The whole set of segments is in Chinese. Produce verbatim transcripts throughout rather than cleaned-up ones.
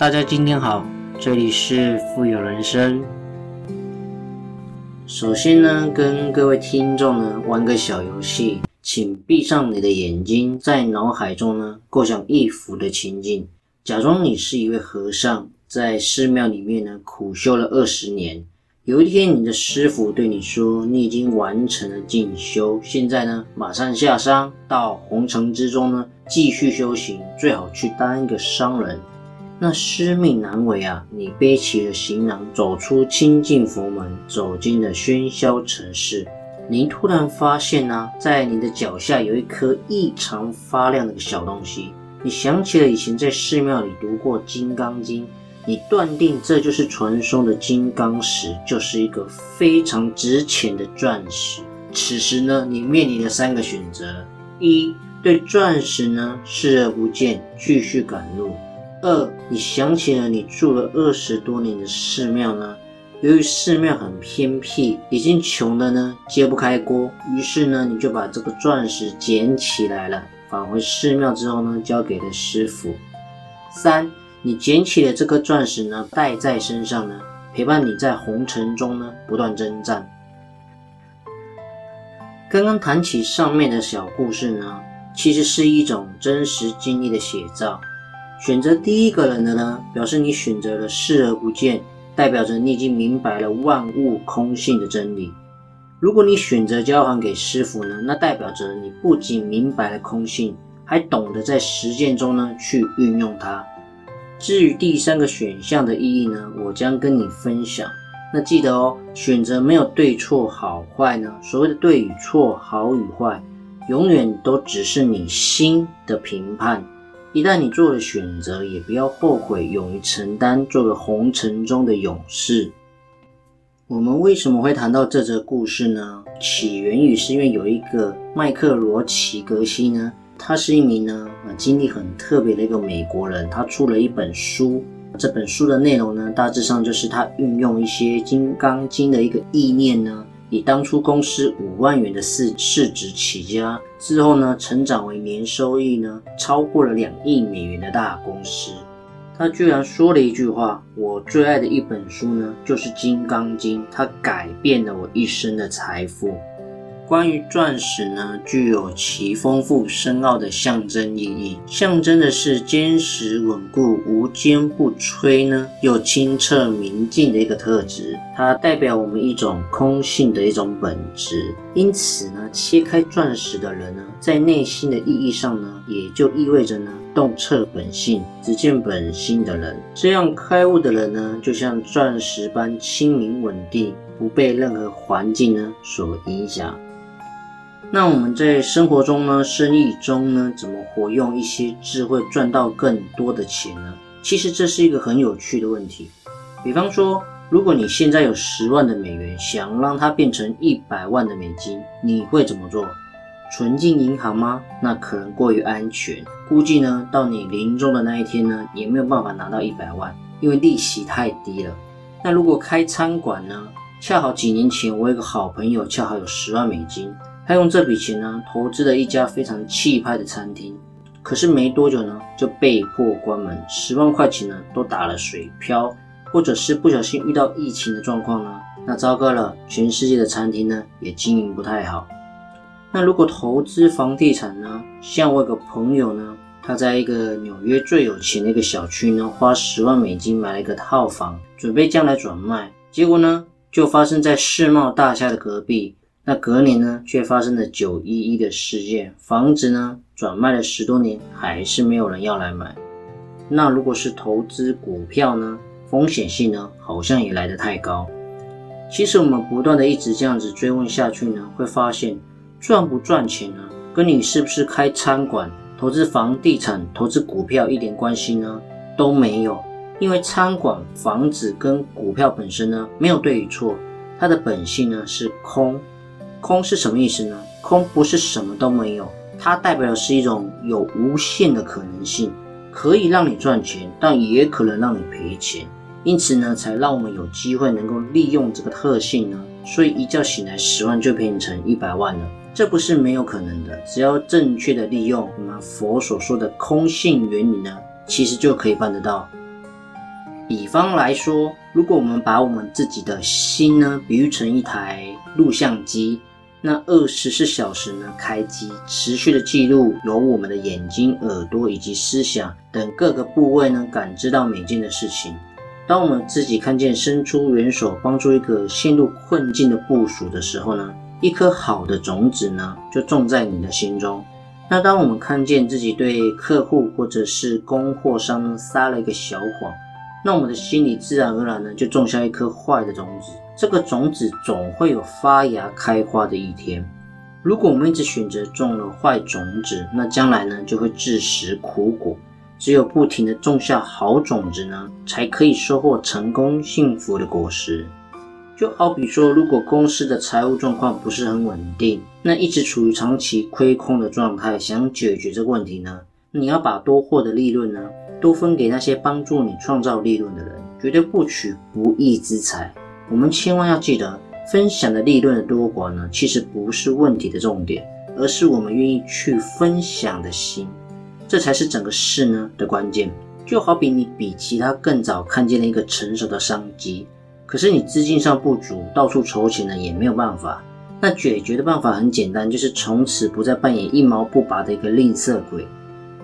大家今天好，这里是富有人生。首先呢，跟各位听众呢玩个小游戏，请闭上你的眼睛，在脑海中呢构想一幅的情景，假装你是一位和尚，在寺庙里面呢苦修了二十年。有一天，你的师父对你说，你已经完成了进修，现在呢马上下山到红尘之中呢继续修行，最好去当一个商人。那师命难违啊，你背起了行囊，走出清净佛门，走进了喧嚣城市。你突然发现啊，在你的脚下有一颗异常发亮的小东西。你想起了以前在寺庙里读过《金刚经》，你断定这就是传说的金刚石，就是一个非常值钱的钻石。此时呢，你面临了三个选择：一，对钻石呢视而不见，继续赶路。二，你想起了你住了二十多年的寺庙呢，由于寺庙很偏僻，已经穷的呢揭不开锅，于是呢你就把这个钻石捡起来了，返回寺庙之后呢交给了师父。三，你捡起了这颗钻石呢带在身上呢，陪伴你在红尘中呢不断征战。刚刚谈起上面的小故事呢，其实是一种真实经历的写照。选择第一个人的呢，表示你选择了视而不见，代表着你已经明白了万物空性的真理。如果你选择交还给师父呢，那代表着你不仅明白了空性，还懂得在实践中呢去运用它。至于第三个选项的意义呢，我将跟你分享。那记得哦，选择没有对错好坏呢，所谓的对与错、好与坏，永远都只是你心的评判。一旦你做了选择，也不要后悔，勇于承担，做个红尘中的勇士。我们为什么会谈到这则故事呢？起源于是因为有一个麦克罗奇格西呢，他是一名呢经历很特别的一个美国人，他出了一本书，这本书的内容呢，大致上就是他运用一些金刚经的一个意念呢，以当初公司五万元的市值起家，之后呢，成长为年收益呢超过了两亿美元的大公司。他居然说了一句话：“我最爱的一本书呢，就是《金刚经》，它改变了我一生的财富。”关于钻石呢，具有其丰富深奥的象征意义，象征的是坚实稳固、无坚不摧呢，又清澈明净的一个特质。它代表我们一种空性的一种本质。因此呢，切开钻石的人呢，在内心的意义上呢，也就意味着呢，洞彻本性、只见本心的人。这样开悟的人呢，就像钻石般清明稳定，不被任何环境呢所影响。那我们在生活中呢，生意中呢，怎么活用一些智慧赚到更多的钱呢？其实这是一个很有趣的问题。比方说，如果你现在有十万的美元，想让它变成一百万的美金，你会怎么做？存进银行吗？那可能过于安全，估计呢，到你临终的那一天呢，也没有办法拿到一百万，因为利息太低了。那如果开餐馆呢？恰好几年前，我有一个好朋友，恰好有十万美金。他用这笔钱呢，投资了一家非常气派的餐厅，可是没多久呢，就被迫关门，十万块钱呢都打了水漂，或者是不小心遇到疫情的状况呢，那糟糕了，全世界的餐厅呢也经营不太好。那如果投资房地产呢，像我有个朋友呢，他在一个纽约最有钱的一个小区呢，花十万美金买了一个套房，准备将来转卖，结果呢，就发生在世贸大厦的隔壁。那隔年呢，却发生了九一一的事件，房子呢转卖了十多年，还是没有人要来买。那如果是投资股票呢，风险性呢好像也来得太高。其实我们不断的一直这样子追问下去呢，会发现赚不赚钱呢，跟你是不是开餐馆、投资房地产、投资股票一点关系呢都没有，因为餐馆、房子跟股票本身呢没有对与错，它的本性呢是空。空是什么意思呢？空不是什么都没有，它代表的是一种有无限的可能性，可以让你赚钱，但也可能让你赔钱。因此呢，才让我们有机会能够利用这个特性呢。所以一觉醒来，十万就变成一百万了，这不是没有可能的。只要正确的利用我们佛所说的空性原理呢，其实就可以办得到。比方来说，如果我们把我们自己的心呢比喻成一台录像机，那二十四小时呢开机，持续的记录由我们的眼睛、耳朵以及思想等各个部位呢感知到每件的事情。当我们自己看见伸出援手帮助一个陷入困境的部属的时候呢，一颗好的种子呢就种在你的心中。那当我们看见自己对客户或者是供货商呢撒了一个小谎，那我们的心里自然而然呢就种下一颗坏的种子，这个种子总会有发芽开花的一天。如果我们一直选择种了坏种子，那将来呢就会自食苦果。只有不停的种下好种子呢，才可以收获成功幸福的果实。就好比说，如果公司的财务状况不是很稳定，那一直处于长期亏空的状态，想解决这个问题呢，你要把多获的利润呢多分给那些帮助你创造利润的人，绝对不取不义之财。我们千万要记得，分享的利润的多寡呢，其实不是问题的重点，而是我们愿意去分享的心，这才是整个事呢的关键。就好比你比其他更早看见了一个成熟的商机，可是你资金上不足，到处筹钱呢也没有办法。那解决的办法很简单，就是从此不再扮演一毛不拔的一个吝啬鬼。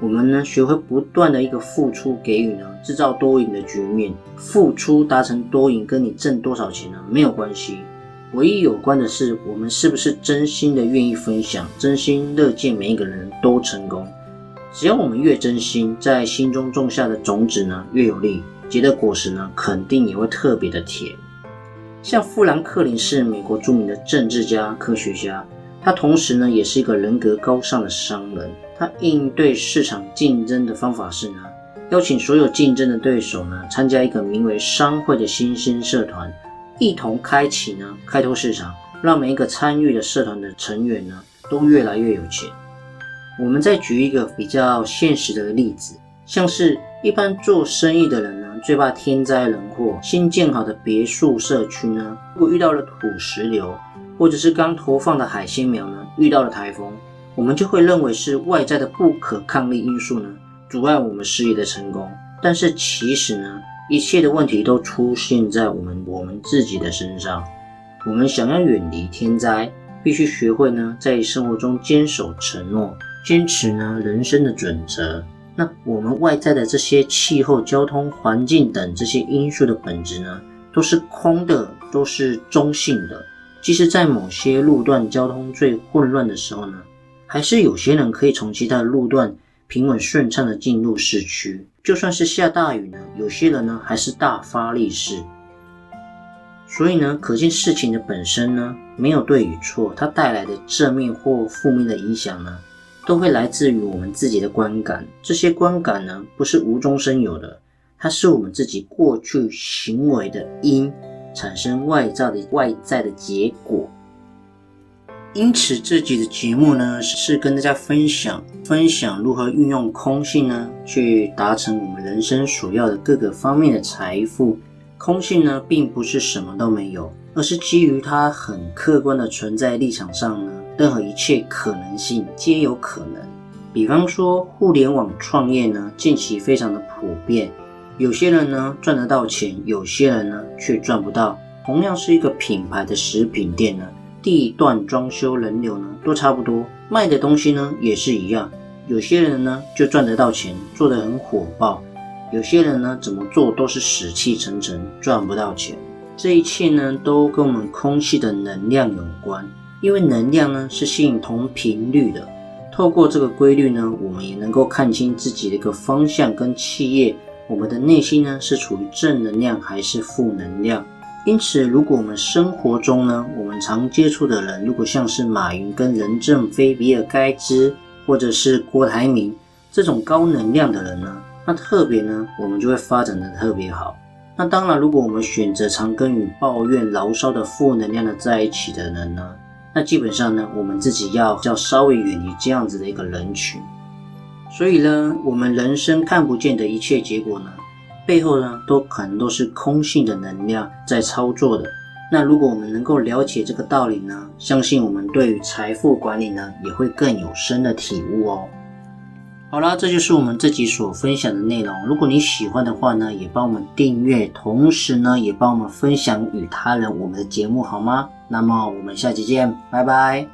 我们呢学会不断的一个付出给予呢，制造多赢的局面。付出达成多赢跟你挣多少钱呢没有关系，唯一有关的是我们是不是真心的愿意分享，真心乐见每一个人都成功。只要我们越真心，在心中种下的种子呢越有力，结的果实呢肯定也会特别的甜。像富兰克林是美国著名的政治家、科学家，他同时呢也是一个人格高尚的商人。他应对市场竞争的方法是呢，邀请所有竞争的对手呢参加一个名为商会的新兴社团，一同开启呢开拓市场，让每一个参与的社团的成员呢都越来越有钱。我们再举一个比较现实的例子，像是一般做生意的人呢最怕天灾人祸，新建好的别墅社区呢，如果遇到了土石流，或者是刚投放的海鲜苗呢遇到了台风，我们就会认为是外在的不可抗力因素呢阻碍我们事业的成功。但是其实呢，一切的问题都出现在我们我们自己的身上。我们想要远离天灾，必须学会呢在生活中坚守承诺，坚持呢人生的准则。那我们外在的这些气候、交通、环境等这些因素的本质呢，都是空的，都是中性的。即使在某些路段交通最混乱的时候呢，还是有些人可以从其他的路段平稳顺畅的进入市区。就算是下大雨呢，有些人呢还是大发利市。所以呢，可见事情的本身呢，没有对与错，它带来的正面或负面的影响呢，都会来自于我们自己的观感。这些观感呢不是无中生有的，它是我们自己过去行为的因产生外在的外在的结果。因此这集的节目呢是跟大家分享分享如何运用空性呢去达成我们人生所要的各个方面的财富。空性呢并不是什么都没有，而是基于它很客观的存在立场上呢，任何一切可能性皆有可能。比方说互联网创业呢近期非常的普遍，有些人呢赚得到钱，有些人呢却赚不到。同样是一个品牌的食品店呢，地段、装修、人流呢都差不多，卖的东西呢也是一样。有些人呢就赚得到钱，做得很火爆，有些人呢怎么做都是死气沉沉，赚不到钱。这一切呢都跟我们空气的能量有关，因为能量呢是吸引同频率的，透过这个规律呢，我们也能够看清自己的一个方向跟企业，我们的内心呢是处于正能量还是负能量。因此如果我们生活中呢，我们常接触的人，如果像是马云跟任正非、比尔盖茨或者是郭台铭这种高能量的人呢，那特别呢我们就会发展得特别好。那当然如果我们选择常跟与抱怨、牢骚的负能量的在一起的人呢，那基本上呢我们自己要要稍微远离这样子的一个人群。所以呢，我们人生看不见的一切结果呢，背后呢都可能都是空性的能量在操作的。那如果我们能够了解这个道理呢，相信我们对于财富管理呢也会更有深的体悟哦。好啦，这就是我们这集所分享的内容。如果你喜欢的话呢，也帮我们订阅，同时呢，也帮我们分享与他人我们的节目好吗？那么我们下期见，拜拜。